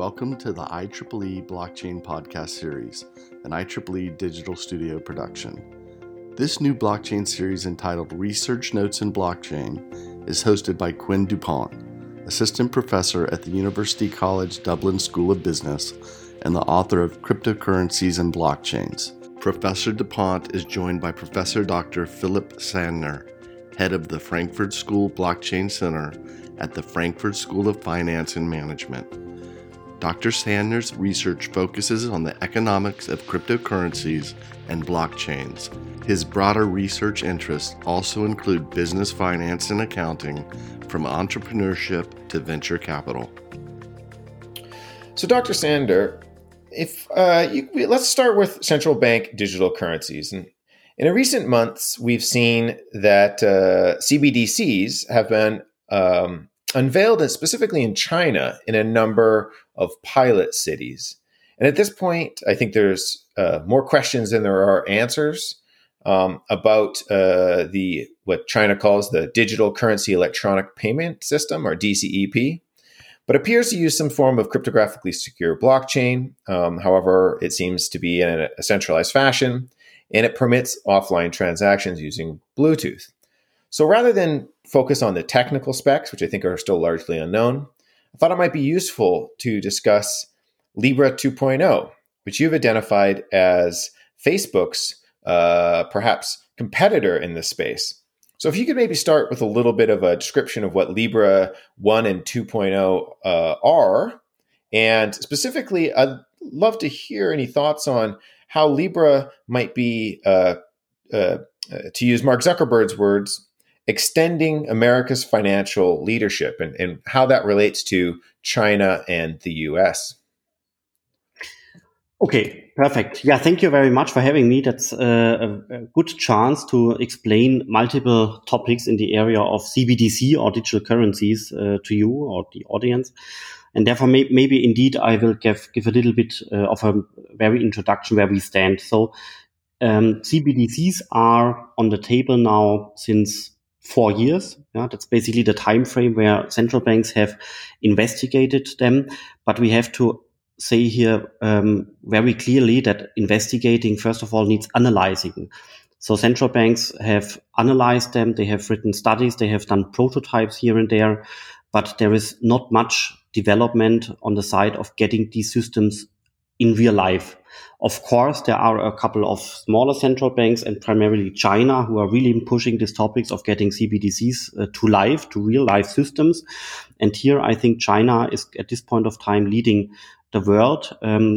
Welcome to the IEEE Blockchain Podcast Series, an IEEE Digital Studio production. This new blockchain series entitled Research Notes in Blockchain is hosted by Quinn DuPont, Assistant Professor at the University College Dublin School of Business and the author of Cryptocurrencies and Blockchains. Professor DuPont is joined by Professor Dr. Philip Sandner, head of the Frankfurt School Blockchain Center at the Frankfurt School of Finance and Management. Dr. Sandner's research focuses on the economics of cryptocurrencies and blockchains. His broader research interests also include business finance and accounting, from entrepreneurship to venture capital. So Dr. Sandner, let's start with central bank digital currencies. And in recent months, we've seen that CBDCs have been unveiled, and specifically in China, in a number of pilot cities. And at this point, I think there's more questions than there are answers about what China calls the Digital Currency Electronic Payment System, or DCEP, but appears to use some form of cryptographically secure blockchain. However, it seems to be in a centralized fashion, and it permits offline transactions using Bluetooth. So rather than focus on the technical specs, which I think are still largely unknown, I thought it might be useful to discuss Libra 2.0, which you've identified as Facebook's perhaps competitor in this space. So if you could maybe start with a little bit of a description of what Libra 1 and 2.0 are, and specifically, I'd love to hear any thoughts on how Libra might be, to use Mark Zuckerberg's words, extending America's financial leadership, and how that relates to China and the US. Okay, perfect. Yeah, thank you very much for having me. That's a good chance to explain multiple topics in the area of CBDC or digital currencies to you or the audience. And therefore, maybe indeed, I will give a little bit of a very introduction where we stand. So CBDCs are on the table now since 4 years. Yeah, that's basically the time frame where central banks have investigated them. But we have to say here very clearly that investigating, first of all, needs analyzing. So central banks have analyzed them. They have written studies. They have done prototypes here and there. But there is not much development on the side of getting these systems in real life. Of course, there are a couple of smaller central banks, and primarily China, who are really pushing these topics of getting CBDCs to real life systems. And here, I think China is at this point of time leading the world.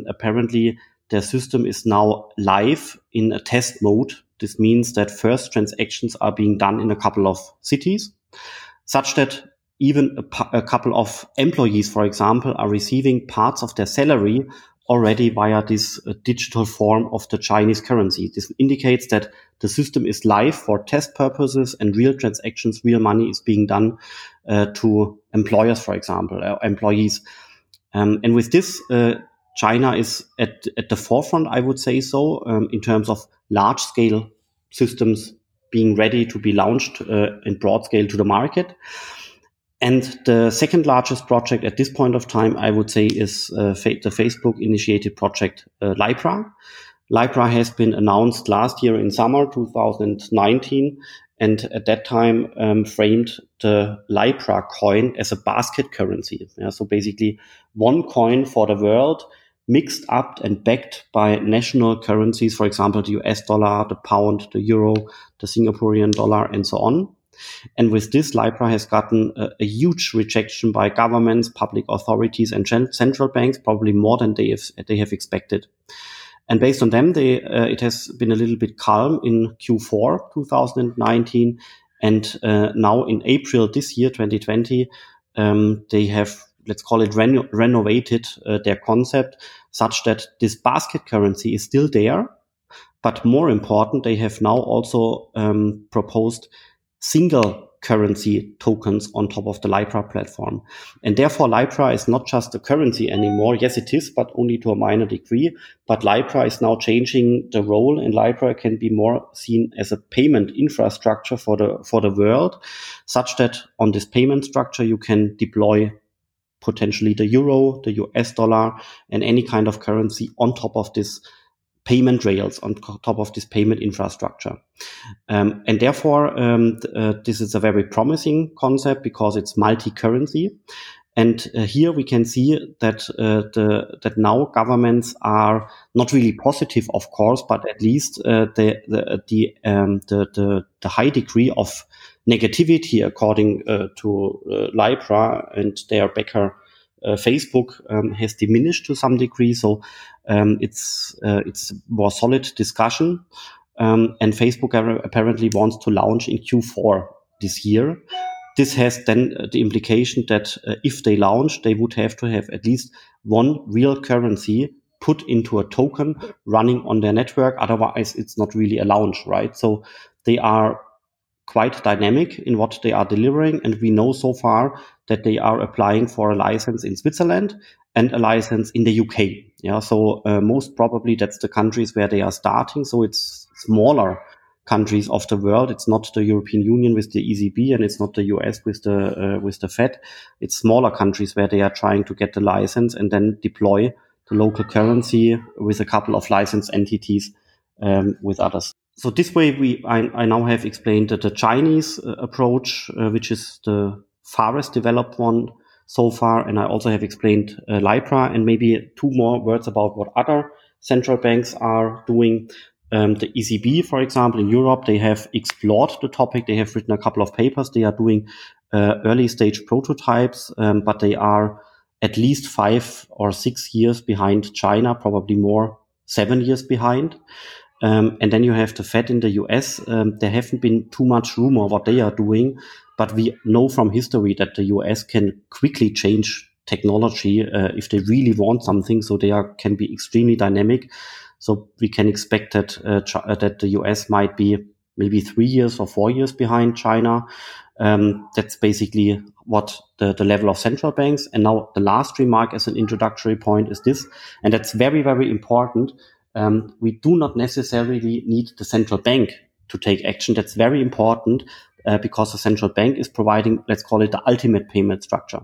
Apparently, their system is now live in a test mode. This means that first transactions are being done in a couple of cities, such that even a couple of employees, for example, are receiving parts of their salary already via this digital form of the Chinese currency. This indicates that the system is live for test purposes, and real transactions, real money is being done to employers, for example, employees. And with this, China is at the forefront, I would say so, in terms of large-scale systems being ready to be launched in broad scale to the market. And the second largest project at this point of time, I would say, is the Facebook-initiated project Libra. Libra has been announced last year in summer 2019, and at that time framed the Libra coin as a basket currency. Yeah, so basically one coin for the world, mixed up and backed by national currencies, for example, the US dollar, the pound, the euro, the Singaporean dollar, and so on. And with this, Libra has gotten a huge rejection by governments, public authorities, and central banks, probably more than they have expected. And based on them, it has been a little bit calm in Q4 2019. And now in April this year, 2020, they have, let's call it, renovated their concept such that this basket currency is still there. But more important, they have now also proposed single currency tokens on top of the Libra platform. And therefore, Libra is not just a currency anymore. Yes, it is, but only to a minor degree. But Libra is now changing the role, and Libra can be more seen as a payment infrastructure for the world, such that on this payment structure, you can deploy potentially the euro, the US dollar, and any kind of currency on top of this payment rails, on top of this payment infrastructure. And therefore, this is a very promising concept because it's multi-currency. And here we can see that that now governments are not really positive, of course, but at least the high degree of negativity, according to Libra and their backer Facebook, has diminished to some degree. So it's more solid discussion, and Facebook apparently wants to launch in Q4 this year. This has then the implication that if they launch, they would have to have at least one real currency put into a token running on their network. Otherwise, it's not really a launch, right? So they are quite dynamic in what they are delivering. And we know so far that they are applying for a license in Switzerland and a license in the UK. Yeah, so most probably that's the countries where they are starting. So it's smaller countries of the world. It's not the European Union with the ECB, and it's not the US with the Fed. It's smaller countries where they are trying to get the license and then deploy the local currency with a couple of licensed entities with others. So this way, I now have explained that the Chinese approach, which is the farthest developed one so far, and I also have explained Libra, and maybe two more words about what other central banks are doing. The ECB, for example, in Europe, they have explored the topic. They have written a couple of papers. They are doing early stage prototypes, but they are at least 5 or 6 years behind China, probably more, 7 years behind. And then you have the Fed in the US. There haven't been too much rumor what they are doing, but we know from history that the US can quickly change technology if they really want something. So they can be extremely dynamic. So we can expect that that the US might be maybe 3 years or 4 years behind China. That's basically what the level of central banks. And now the last remark as an introductory point is this, and that's very, very important. We do not necessarily need the central bank to take action. That's very important because the central bank is providing, let's call it, the ultimate payment structure.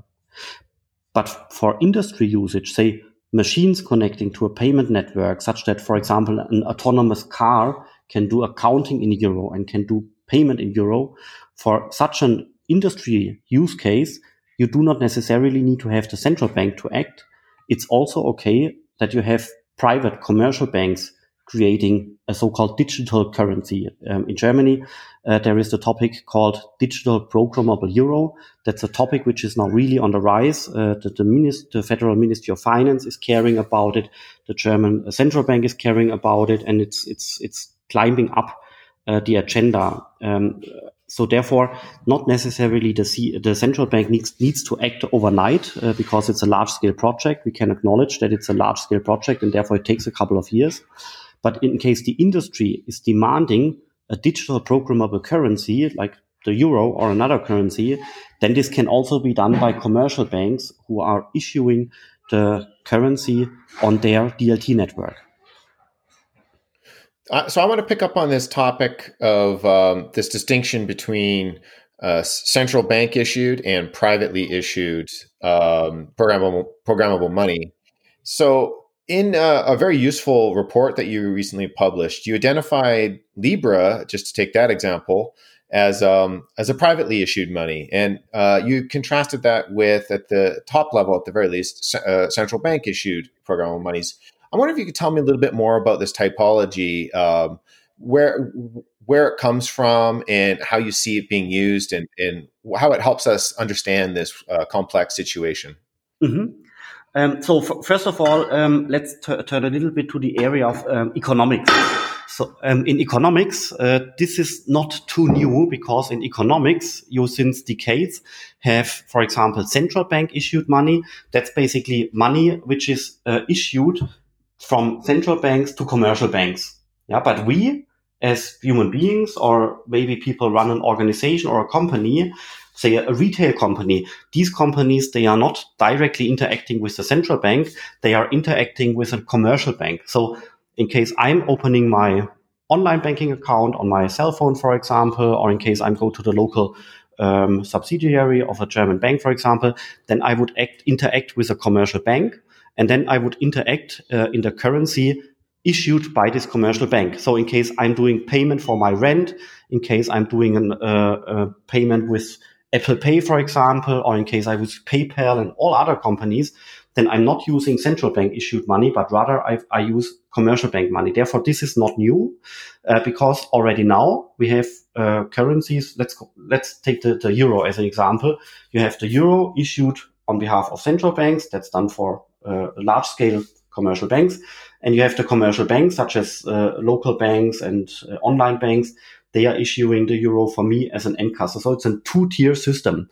But for industry usage, say, machines connecting to a payment network such that, for example, an autonomous car can do accounting in euro and can do payment in euro. For such an industry use case, you do not necessarily need to have the central bank to act. It's also okay that you have private commercial banks creating a so-called digital currency. In Germany, there is the topic called digital programmable euro. That's a topic which is now really on the rise. The Federal Ministry of Finance is caring about it. The German Central Bank is caring about it, and it's climbing up the agenda. So therefore, not necessarily the central bank needs to act overnight because it's a large-scale project. We can acknowledge that it's a large-scale project, and therefore it takes a couple of years. But in case the industry is demanding a digital programmable currency like the euro or another currency, then this can also be done by commercial banks who are issuing the currency on their DLT network. So I want to pick up on this topic of this distinction between central bank issued and privately issued programmable money. So in a very useful report that you recently published, you identified Libra, just to take that example, as a privately issued money. And you contrasted that with, at the top level, at the very least, central bank issued programmable monies. I wonder if you could tell me a little bit more about this typology, where it comes from and how you see it being used and how it helps us understand this complex situation. Mm-hmm. First of all, let's turn a little bit to the area of economics. So in economics, this is not too new because in economics, you since decades have, for example, central bank issued money. That's basically money which is issued from central banks to commercial banks. Yeah, but we as human beings, or maybe people run an organization or a company, say a retail company, these companies, they are not directly interacting with the central bank. They are interacting with a commercial bank. So in case I'm opening my online banking account on my cell phone, for example, or in case I go to the local subsidiary of a German bank, for example, then I would interact with a commercial bank, and then I would interact in the currency issued by this commercial bank. So in case I'm doing payment for my rent, in case I'm doing a payment with Apple Pay, for example, or in case I use PayPal and all other companies, then I'm not using central bank issued money, but rather I use commercial bank money. Therefore, this is not new because already now we have currencies. Let's take the euro as an example. You have the euro issued on behalf of central banks. That's done for large-scale commercial banks. And you have the commercial banks, such as local banks and online banks. They are issuing the euro for me as an end customer. So it's a two-tier system.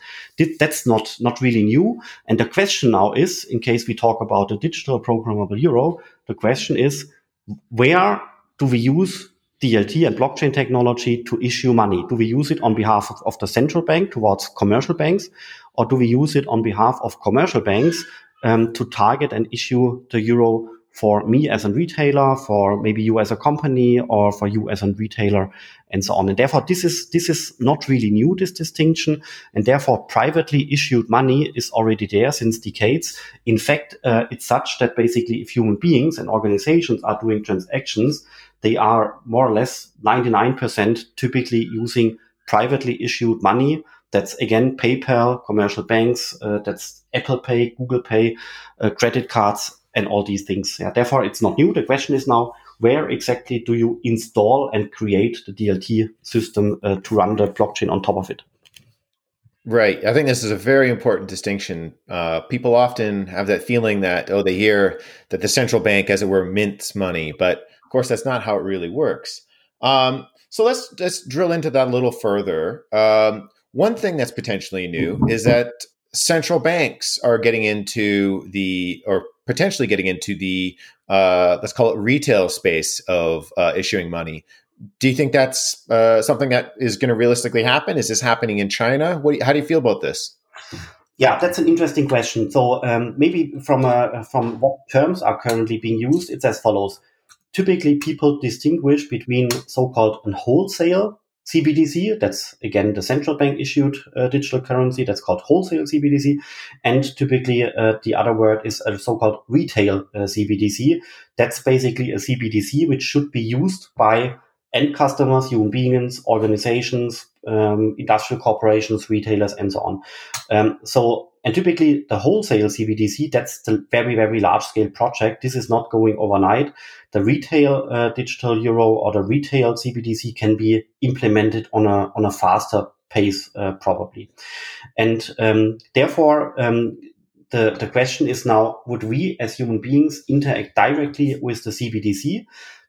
That's not really new. And the question now is, in case we talk about a digital programmable euro, the question is, where do we use DLT and blockchain technology to issue money? Do we use it on behalf of the central bank towards commercial banks? Or do we use it on behalf of commercial banks to target and issue the euro for me as a retailer, for maybe you as a company, or for you as a retailer, and so on? And therefore, this is not really new, this distinction. And therefore, privately issued money is already there since decades. In fact, it's such that basically if human beings and organizations are doing transactions, they are more or less 99% typically using privately issued money. That's, again, PayPal, commercial banks, that's Apple Pay, Google Pay, credit cards, and all these things. Yeah, therefore, it's not new. The question is now, where exactly do you install and create the DLT system to run the blockchain on top of it? Right. I think this is a very important distinction. People often have that feeling that, they hear that the central bank, as it were, mints money. But of course, that's not how it really works. So let's just drill into that a little further. One thing that's potentially new is that central banks are getting into the let's call it retail space of issuing money. Do you think that's something that is going to realistically happen? Is this happening in China? How do you feel about this? Yeah, that's an interesting question. So maybe from what terms are currently being used, it's as follows. Typically, people distinguish between so-called wholesale CBDC, that's again the central bank issued digital currency, that's called wholesale CBDC, and typically the other word is a so-called retail CBDC. That's basically a CBDC which should be used by end customers, human beings, organizations, industrial corporations, retailers, and so on. And typically the wholesale CBDC, that's the very, very large scale project. This is not going overnight. The retail digital euro or the retail CBDC can be implemented on a faster pace, probably. And therefore, the question is now, would we as human beings interact directly with the CBDC?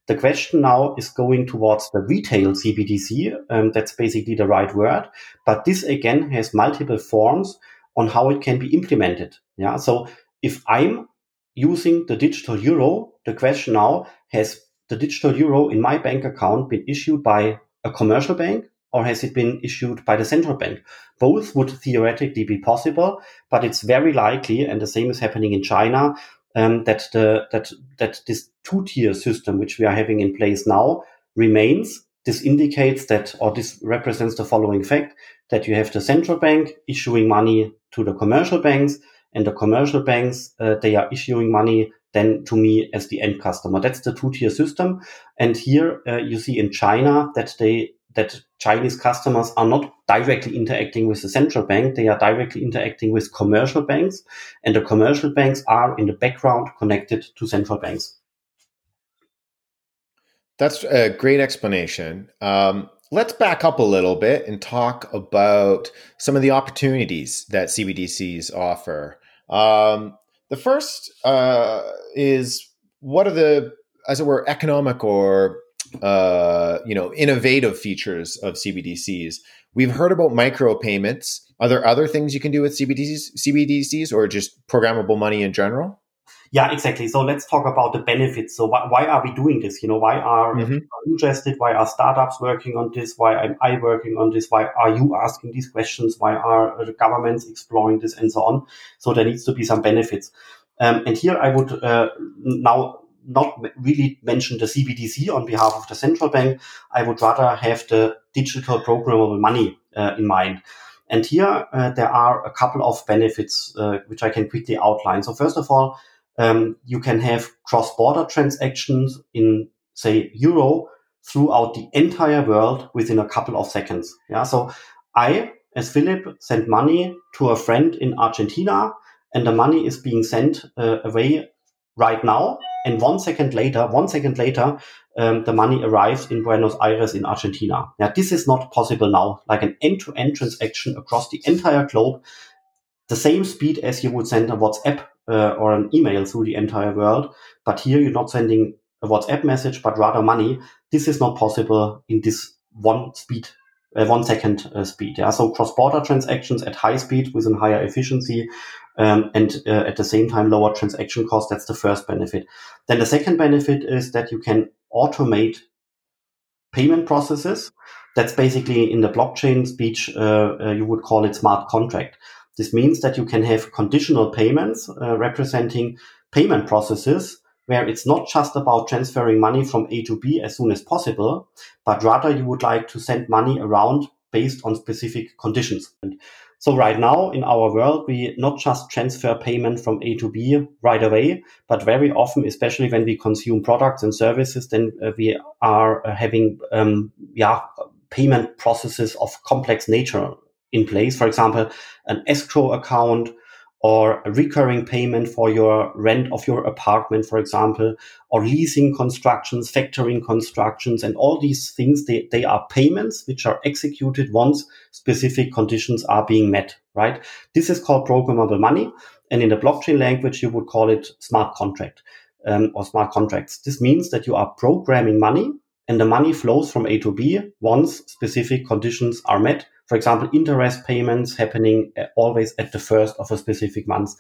The question now is going towards the retail CBDC. That's basically the right word. But this, again, has multiple forms on how it can be implemented. Yeah. So if I'm using the digital euro, the question now, has the digital euro in my bank account been issued by a commercial bank or has it been issued by the central bank? Both would theoretically be possible, but it's very likely, and the same is happening in China, that this two-tier system which we are having in place now remains. This indicates that, or this represents the following fact, that you have the central bank issuing money to the commercial banks, and the commercial banks, they are issuing money then to me as the end customer. That's the two-tier system. And here you see in China that Chinese customers are not directly interacting with the central bank. They are directly interacting with commercial banks, and the commercial banks are in the background connected to central banks. That's a great explanation. Let's back up a little bit and talk about some of the opportunities that CBDCs offer. The first is, what are the, as it were, economic or innovative features of CBDCs? We've heard about micropayments. Are there other things you can do with CBDCs or just programmable money in general? Yeah, exactly. So let's talk about the benefits. So why are we doing this? Why are people interested? Why are startups working on this? Why am I working on this? Why are you asking these questions? Why are the governments exploring this and so on? So there needs to be some benefits. And here I would now not really mention the CBDC on behalf of the central bank. I would rather have the digital programmable money in mind. And here there are a couple of benefits which I can quickly outline. So first of all, you can have cross-border transactions in, say, euro throughout the entire world within a couple of seconds. Yeah. So I, as Philip, send money to a friend in Argentina, and the money is being sent away right now. And one second later, the money arrives in Buenos Aires in Argentina. Now, this is not possible now, like an end-to-end transaction across the entire globe, the same speed as you would send a WhatsApp or an email through the entire world. But here you're not sending a WhatsApp message, but rather money. This is not possible in this one second speed. Yeah? So cross-border transactions at high speed with a higher efficiency, and at the same time, lower transaction costs. That's the first benefit. Then the second benefit is that you can automate payment processes. That's basically, in the blockchain speech, you would call it smart contract. This means that you can have conditional payments representing payment processes where it's not just about transferring money from A to B as soon as possible, but rather you would like to send money around based on specific conditions. And so right now in our world, we not just transfer payment from A to B right away, but very often, especially when we consume products and services, then we are having payment processes of complex nature in place. For example, an escrow account or a recurring payment for your rent of your apartment, for example, or leasing constructions, factoring constructions, and all these things, they are payments which are executed once specific conditions are being met, right? This is called programmable money. And in the blockchain language, you would call it smart contract or smart contracts. This means that you are programming money and the money flows from A to B once specific conditions are met. For example, interest payments happening always at the first of a specific month.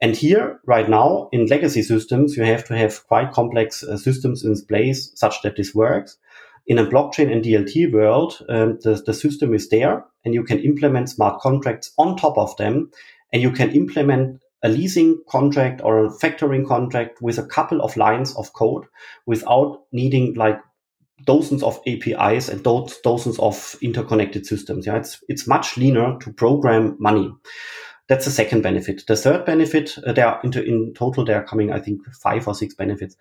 And here, right now, in legacy systems, you have to have quite complex systems in place such that this works. In a blockchain and DLT world, the system is there, and you can implement smart contracts on top of them, and you can implement a leasing contract or a factoring contract with a couple of lines of code without needing like dozens of APIs and dozens of interconnected systems. Yeah, it's much leaner to program money. That's the second benefit. The third benefit, in total, there are coming, I think, 5 or 6 benefits.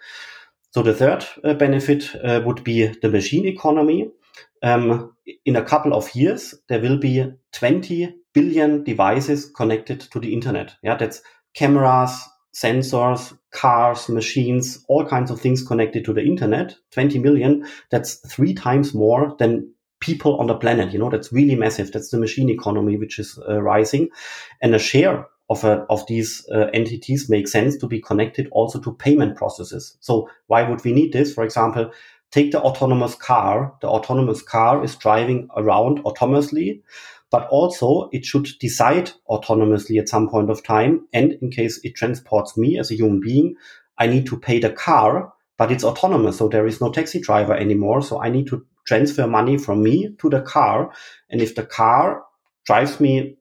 So the third benefit would be the machine economy. In a couple of years, there will be 20 billion devices connected to the internet. Yeah, that's cameras, sensors, cars, machines, all kinds of things connected to the internet. 20 million, that's 3 times more than people on the planet. You know, that's really massive. That's the machine economy, which is rising. And a share of these entities makes sense to be connected also to payment processes. So why would we need this? For example, take the autonomous car. The autonomous car is driving around autonomously, but also it should decide autonomously at some point of time. And in case it transports me as a human being, I need to pay the car, but it's autonomous. So there is no taxi driver anymore. So I need to transfer money from me to the car. And if the car drives me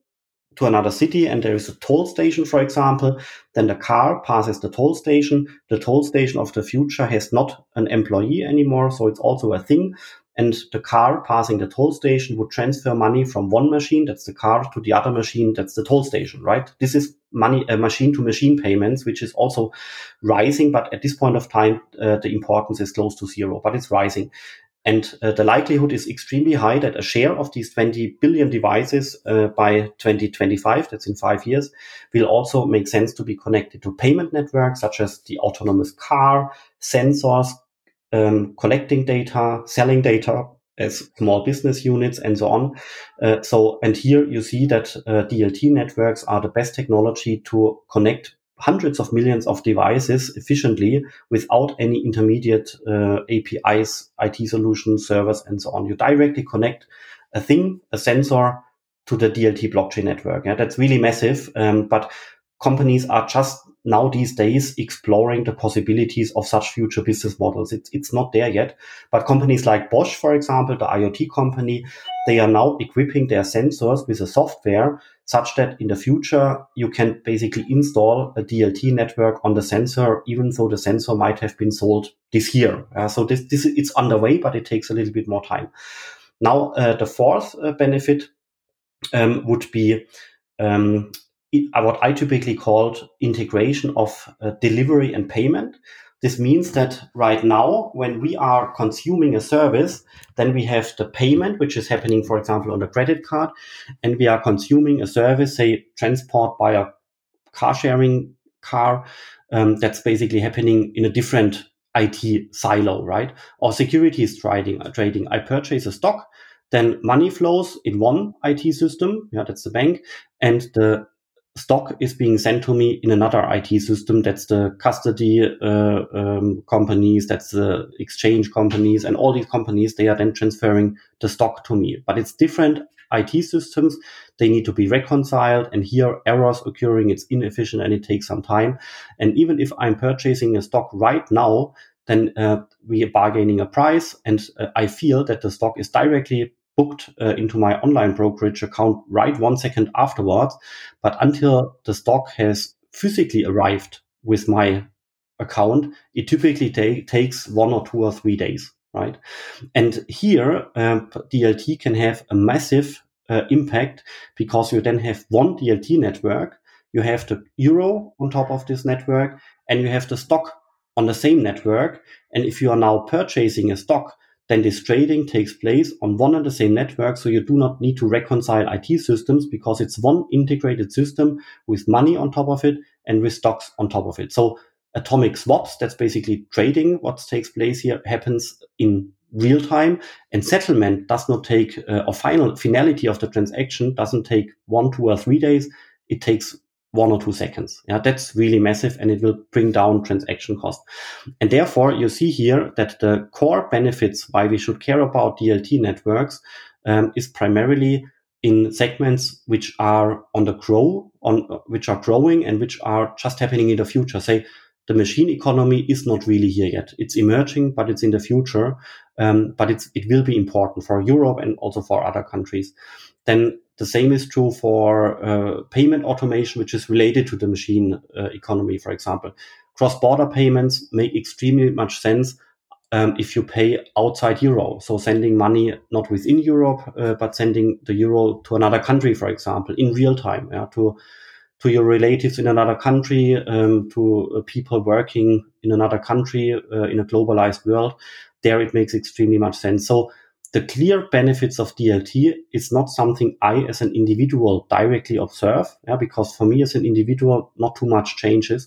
to another city and there is a toll station, for example, then the car passes the toll station. The toll station of the future has not an employee anymore. So it's also a thing. And the car passing the toll station would transfer money from one machine, that's the car, to the other machine, that's the toll station, right? This is money, machine-to-machine payments, which is also rising. But at this point of time, the importance is close to zero, but it's rising. And the likelihood is extremely high that a share of these 20 billion devices by 2025, that's in 5 years, will also make sense to be connected to payment networks such as the autonomous car, sensors, collecting data, selling data as small business units, and so on. And here you see that DLT networks are the best technology to connect hundreds of millions of devices efficiently without any intermediate APIs, IT solutions, servers, and so on. You directly connect a thing, a sensor, to the DLT blockchain network. Yeah, that's really massive, but companies are just now these days exploring the possibilities of such future business models. It's not there yet, but companies like Bosch, for example, the IoT company, they are now equipping their sensors with a software such that in the future you can basically install a DLT network on the sensor, even though the sensor might have been sold this year. So it's underway, but it takes a little bit more time. Now, the fourth benefit would be what I typically called integration of delivery and payment. This means that right now, when we are consuming a service, then we have the payment, which is happening, for example, on a credit card, and we are consuming a service, say, transport by a car-sharing car. That's basically happening in a different IT silo, right? Or securities trading. I purchase a stock, then money flows in one IT system. Yeah, that's the bank. And the stock is being sent to me in another IT system. That's the custody companies, that's the exchange companies, and all these companies, they are then transferring the stock to me. But it's different IT systems. They need to be reconciled, and here errors occurring. It's inefficient and it takes some time. And even if I'm purchasing a stock right now, then we are bargaining a price, and I feel that the stock is directly booked into my online brokerage account right 1 second afterwards. But until the stock has physically arrived with my account, it typically takes 1 or 2 or 3 days, right? And here, DLT can have a massive impact, because you then have one DLT network, you have the euro on top of this network, and you have the stock on the same network. And if you are now purchasing a stock, then this trading takes place on one and the same network. So you do not need to reconcile IT systems, because it's one integrated system with money on top of it and with stocks on top of it. So atomic swaps, that's basically trading. What takes place here happens in real time, and settlement does not take, or finality of the transaction doesn't take 1, 2 or 3 days. It takes 1 or 2 seconds. Yeah, that's really massive, and it will bring down transaction cost. And therefore, you see here that the core benefits why we should care about DLT networks is primarily in segments which are on the grow, on which are growing and which are just happening in the future. Say, the machine economy is not really here yet. It's emerging, but it's in the future. But it will be important for Europe and also for other countries. Then the same is true for payment automation, which is related to the machine economy, for example. Cross-border payments make extremely much sense if you pay outside euro. So sending money not within Europe, but sending the euro to another country, for example, in real time, yeah, to your relatives in another country, to people working in another country in a globalized world. There it makes extremely much sense. So the clear benefits of DLT is not something I as an individual directly observe, yeah, because for me as an individual, not too much changes.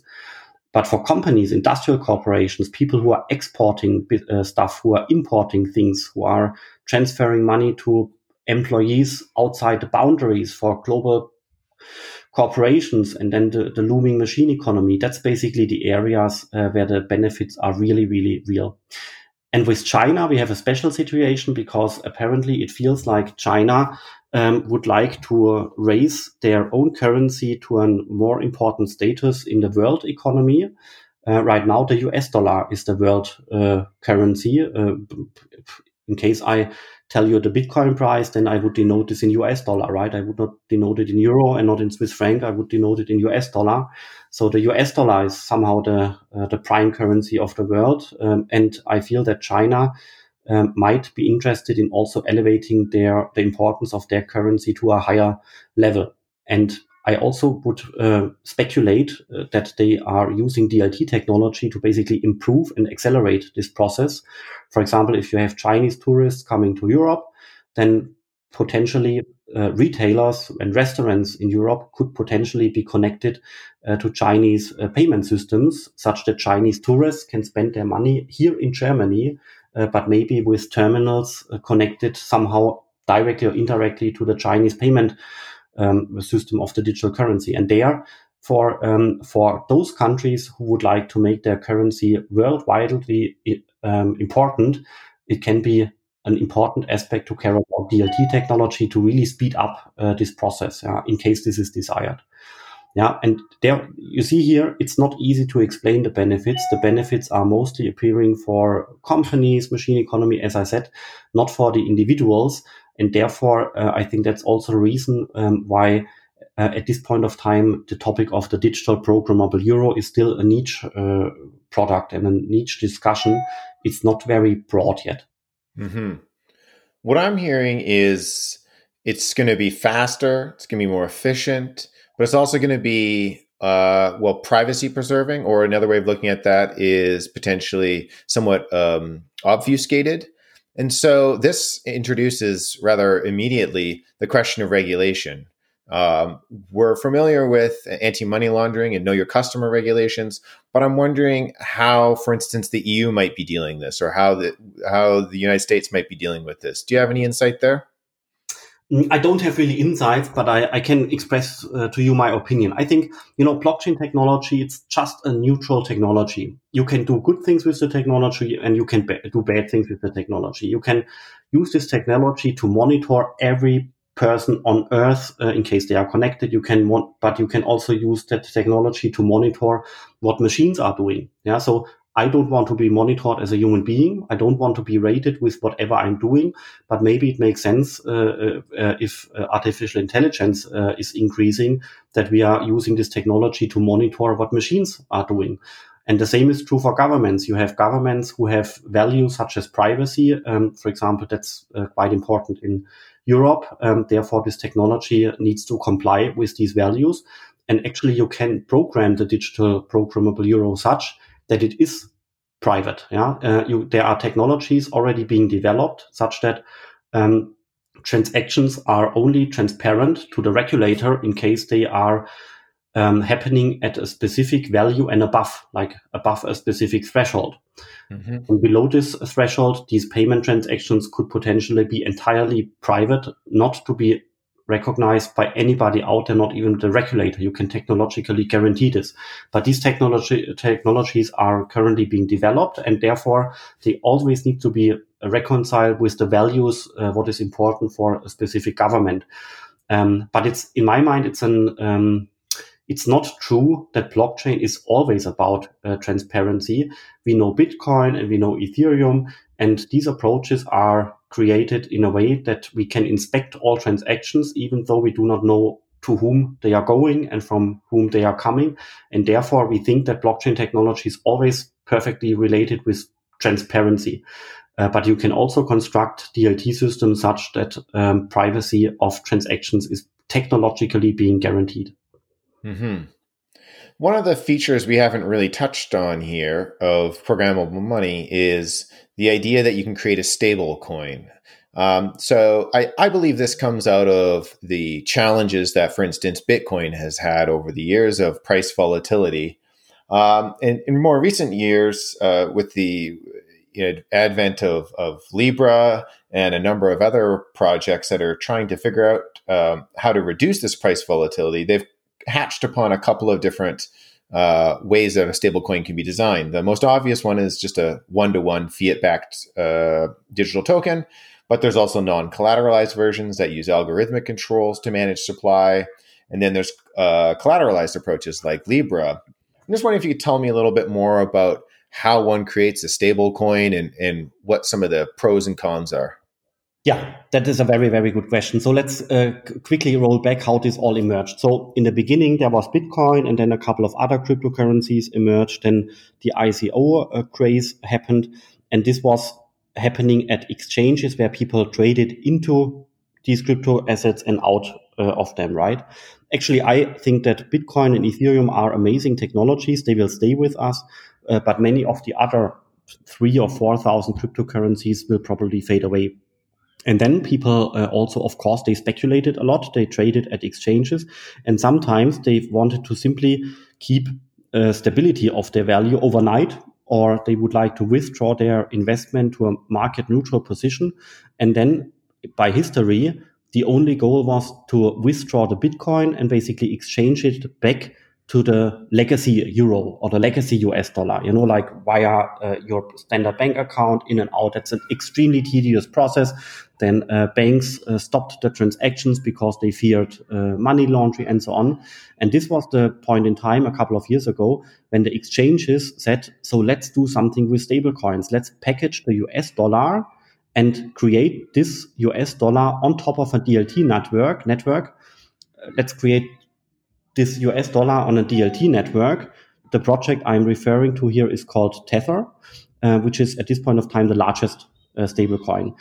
But for companies, industrial corporations, people who are exporting stuff, who are importing things, who are transferring money to employees outside the boundaries for global corporations, and then the looming machine economy, that's basically the areas where the benefits are really, really real. And with China, we have a special situation, because apparently it feels like China would like to raise their own currency to a more important status in the world economy. Right now, the US dollar is the world currency. In case I tell you the Bitcoin price, then I would denote this in US dollar, right? I would not denote it in euro and not in Swiss franc. I would denote it in US dollar. So the US dollar is somehow the prime currency of the world. And I feel that China might be interested in also elevating the importance of their currency to a higher level. And I also would speculate that they are using DLT technology to basically improve and accelerate this process. For example, if you have Chinese tourists coming to Europe, then potentially retailers and restaurants in Europe could potentially be connected to Chinese payment systems, such that Chinese tourists can spend their money here in Germany, but maybe with terminals connected somehow directly or indirectly to the Chinese payment system of the digital currency. And there, for those countries who would like to make their currency worldwidely important, it can be an important aspect to care about DLT technology to really speed up this process, in case this is desired. Yeah, and there you see here, it's not easy to explain the benefits. The benefits are mostly appearing for companies, machine economy, as I said, not for the individuals. And therefore, I think that's also a reason why at this point of time, the topic of the digital programmable euro is still a niche product and a niche discussion. It's not very broad yet. Mm-hmm. What I'm hearing is It's going to be faster, it's going to be more efficient, but it's also going to be, well, privacy preserving, or another way of looking at that is potentially somewhat obfuscated. And so this introduces rather immediately the question of regulation. We're familiar with anti-money laundering and know your customer regulations, but I'm wondering how, for instance, the EU might be dealing this, or how the United States might be dealing with this. Do you have any insight there? I don't have really insights, but I can express to you my opinion. I think, blockchain technology, it's just a neutral technology. You can do good things with the technology and you can do bad things with the technology. You can use this technology to monitor every person on Earth in case they are connected. But you can also use that technology to monitor what machines are doing. Yeah, so I don't want to be monitored as a human being. I don't want to be rated with whatever I'm doing, but maybe it makes sense if artificial intelligence is increasing, that we are using this technology to monitor what machines are doing. And the same is true for governments. You have governments who have values such as privacy. For example, that's quite important in Europe. Therefore, this technology needs to comply with these values. And actually, you can program the digital programmable euro such that it is private. Yeah, there are technologies already being developed such that transactions are only transparent to the regulator in case they are happening at a specific value and above, like above a specific threshold. Mm-hmm. And below this threshold, these payment transactions could potentially be entirely private, not to be recognized by anybody out there, not even the regulator. You can technologically guarantee this. But these technologies are currently being developed, and therefore they always need to be reconciled with the values, what is important for a specific government. But it's, in my mind, it's not true that blockchain is always about transparency. We know Bitcoin and we know Ethereum, and these approaches are created in a way that we can inspect all transactions, even though we do not know to whom they are going and from whom they are coming. And therefore, we think that blockchain technology is always perfectly related with transparency. But you can also construct DLT systems such that privacy of transactions is technologically being guaranteed. Mm-hmm. One of the features we haven't really touched on here of programmable money is the idea that you can create a stable coin. So I believe this comes out of the challenges that, for instance, Bitcoin has had over the years of price volatility. And in more recent years, with the advent of Libra and a number of other projects that are trying to figure out how to reduce this price volatility, they've hatched upon a couple of different ways that a stablecoin can be designed. The most obvious one is just a one-to-one fiat-backed digital token, but there's also non-collateralized versions that use algorithmic controls to manage supply. And then there's collateralized approaches like Libra. I'm just wondering if you could tell me a little bit more about how one creates a stablecoin and what some of the pros and cons are. Yeah, that is a very, very good question. So let's quickly roll back how this all emerged. So in the beginning, there was Bitcoin, and then a couple of other cryptocurrencies emerged. Then the ICO craze happened, and this was happening at exchanges where people traded into these crypto assets and out of them, right? Actually, I think that Bitcoin and Ethereum are amazing technologies. They will stay with us, but many of the other 3,000 or 4,000 cryptocurrencies will probably fade away. And then people also, of course, they speculated a lot. They traded at exchanges, and sometimes they wanted to simply keep stability of their value overnight, or they would like to withdraw their investment to a market neutral position. And then by history, the only goal was to withdraw the Bitcoin and basically exchange it back to the legacy euro or the legacy US dollar, like via your standard bank account, in and out. That's an extremely tedious process. Then banks stopped the transactions because they feared money laundering and so on. And this was the point in time a couple of years ago when the exchanges said, so let's do something with stablecoins. Let's package the US dollar and create this US dollar on top of a DLT network. Let's create this US dollar on a DLT network. The project I'm referring to here is called Tether, which is at this point of time the largest stablecoin.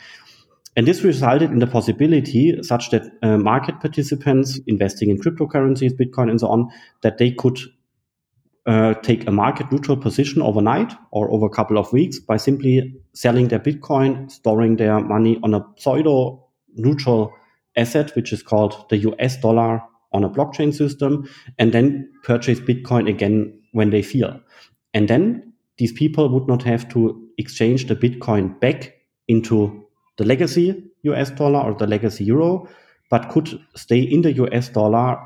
And this resulted in the possibility such that market participants investing in cryptocurrencies, Bitcoin and so on, that they could take a market neutral position overnight or over a couple of weeks by simply selling their Bitcoin, storing their money on a pseudo neutral asset, which is called the US dollar on a blockchain system, and then purchase Bitcoin again when they feel. And then these people would not have to exchange the Bitcoin back into the legacy US dollar or the legacy euro, but could stay in the US dollar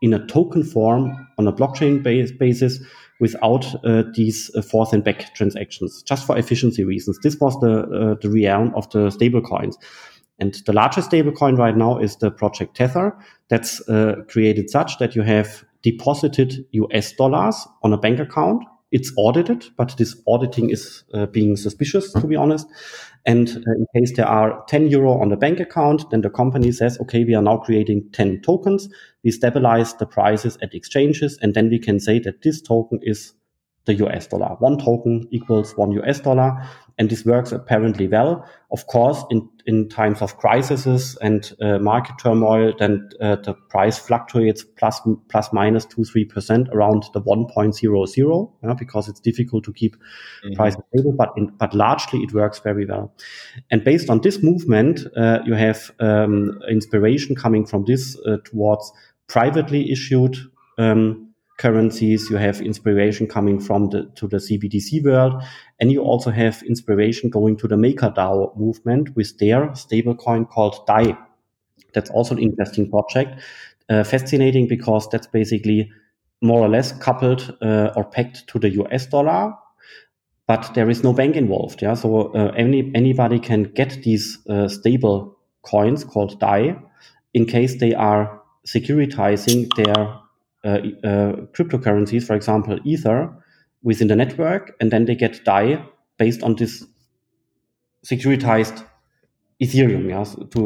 in a token form on a blockchain basis without these forth and back transactions, just for efficiency reasons. This was the realm of the stablecoins. And the largest stablecoin right now is the project Tether. That's created such that you have deposited US dollars on a bank account. It's audited, but this auditing is being suspicious, to be honest. And in case there are 10 euro on the bank account, then the company says, okay, we are now creating 10 tokens. We stabilize the prices at exchanges, and then we can say that this token is the US dollar. One token equals one US dollar. And this works apparently well. Of course, in times of crises and market turmoil, then the price fluctuates plus minus 2-3% around the 1.00, because it's difficult to keep prices stable. But largely it works very well. And based on this movement, you have inspiration coming from this towards privately issued currencies. You have inspiration coming from the CBDC world, and you also have inspiration going to the MakerDAO movement with their stablecoin called DAI. That's also an interesting project, fascinating because that's basically more or less coupled or pegged to the US dollar, but there is no bank involved. Yeah, so anybody can get these stable coins called DAI in case they are securitizing their cryptocurrencies, for example, Ether, within the network, and then they get DAI based on this securitized Ethereum,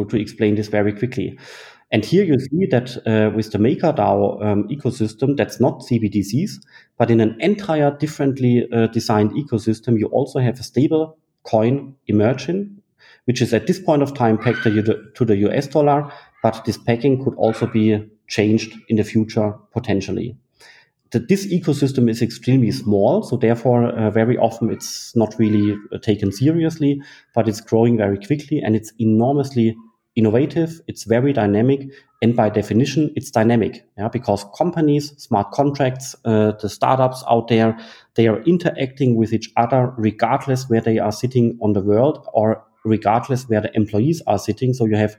to explain this very quickly. And here you see that with the MakerDAO ecosystem, that's not CBDCs, but in an entire differently designed ecosystem, you also have a stable coin emerging, which is at this point of time pegged to the US dollar, but this pegging could also be changed in the future potentially. This ecosystem is extremely small, so therefore very often it's not really taken seriously, but it's growing very quickly and it's enormously innovative, it's very dynamic, and by definition it's dynamic, because companies, smart contracts, the startups out there, they are interacting with each other regardless where they are sitting on the world or regardless where the employees are sitting. So you have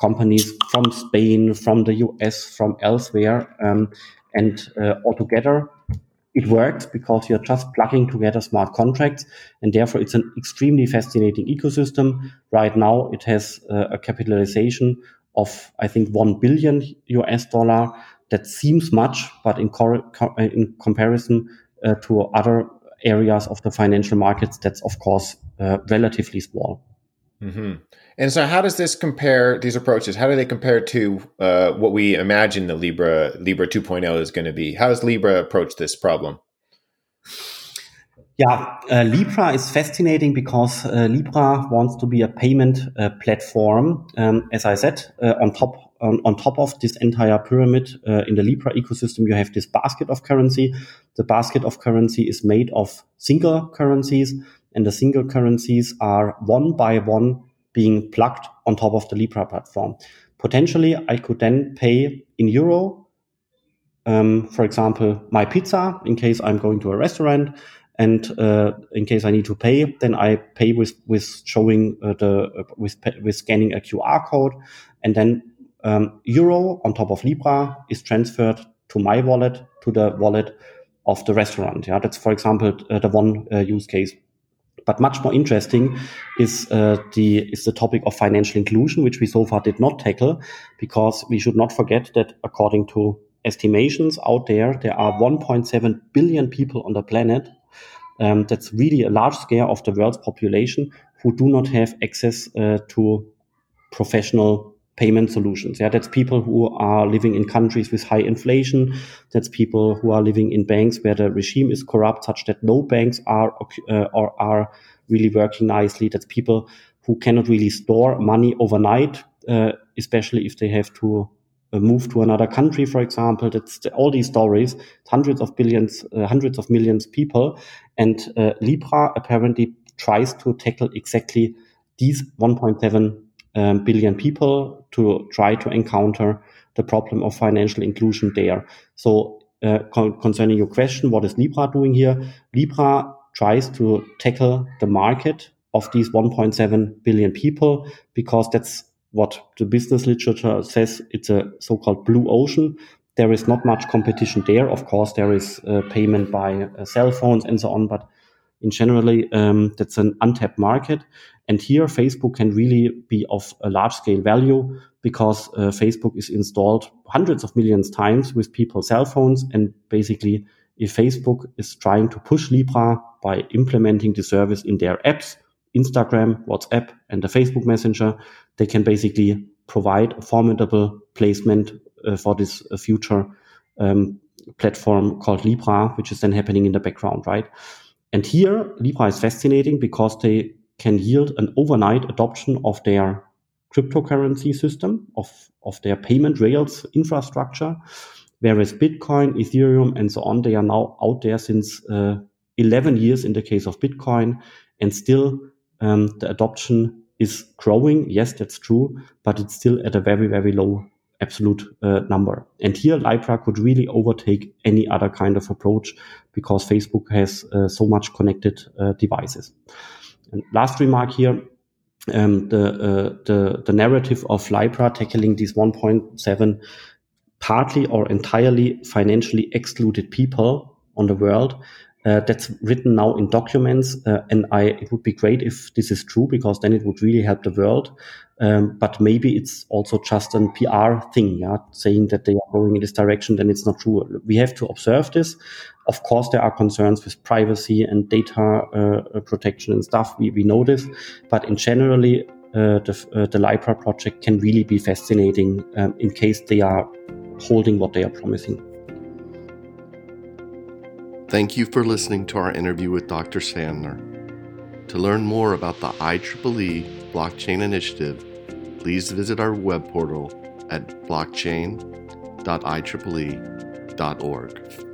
companies from Spain, from the US, from elsewhere, and altogether it works because you're just plugging together smart contracts, and therefore it's an extremely fascinating ecosystem. Right now it has a capitalization of, I think, $1 billion. That seems much, but in comparison to other areas of the financial markets, that's of course relatively small. Mm-hmm. And so how does this compare, these approaches, how do they compare to what we imagine the Libra 2.0 is going to be? How does Libra approach this problem? Yeah, Libra is fascinating because Libra wants to be a payment platform, as I said, on top of this entire pyramid. In the Libra ecosystem, you have this basket of currency. The basket of currency is made of single currencies, and the single currencies are one by one being plugged on top of the Libra platform. Potentially, I could then pay in euro, for example, my pizza in case I'm going to a restaurant, and in case I need to pay, then I pay with scanning a QR code, and then euro on top of Libra is transferred to my wallet, to the wallet of the restaurant. Yeah, that's, for example, the one use case. But much more interesting is the topic of financial inclusion, which we so far did not tackle, because we should not forget that according to estimations out there are 1.7 billion people on the planet. That's really a large scale of the world's population who do not have access to professional payment solutions. Yeah, that's people who are living in countries with high inflation. That's people who are living in banks where the regime is corrupt, such that no banks are really working nicely. That's people who cannot really store money overnight, especially if they have to move to another country, for example. That's all these stories, hundreds of millions people. And Libra apparently tries to tackle exactly these 1.7 billion people to try to encounter the problem of financial inclusion there. So concerning your question, what is Libra doing here? Libra tries to tackle the market of these 1.7 billion people, because that's what the business literature says. It's a so-called blue ocean. There is not much competition there. Of course, there is payment by cell phones and so on, but in generally, that's an untapped market. And here, Facebook can really be of a large-scale value, because Facebook is installed hundreds of millions times with people's cell phones. And basically, if Facebook is trying to push Libra by implementing the service in their apps, Instagram, WhatsApp, and the Facebook Messenger, they can basically provide a formidable placement for this future platform called Libra, which is then happening in the background, right? And here, Libra is fascinating because they can yield an overnight adoption of their cryptocurrency system, of their payment rails infrastructure, whereas Bitcoin, Ethereum, and so on, they are now out there since 11 years in the case of Bitcoin, and still the adoption is growing. Yes, that's true, but it's still at a very, very low absolute number. And here Libra could really overtake any other kind of approach, because Facebook has so much connected devices. And last remark here, the narrative of Libra tackling these 1.7 partly or entirely financially excluded people on the world, that's written now in documents, and it would be great if this is true, because then it would really help the world. But maybe it's also just a PR thing, yeah, saying that they are going in this direction, then it's not true. We have to observe this. Of course, there are concerns with privacy and data protection and stuff. We know this, but in generally, the Libra project can really be fascinating in case they are holding what they are promising. Thank you for listening to our interview with Dr. Sandner. To learn more about the IEEE Blockchain Initiative, please visit our web portal at blockchain.ieee.org.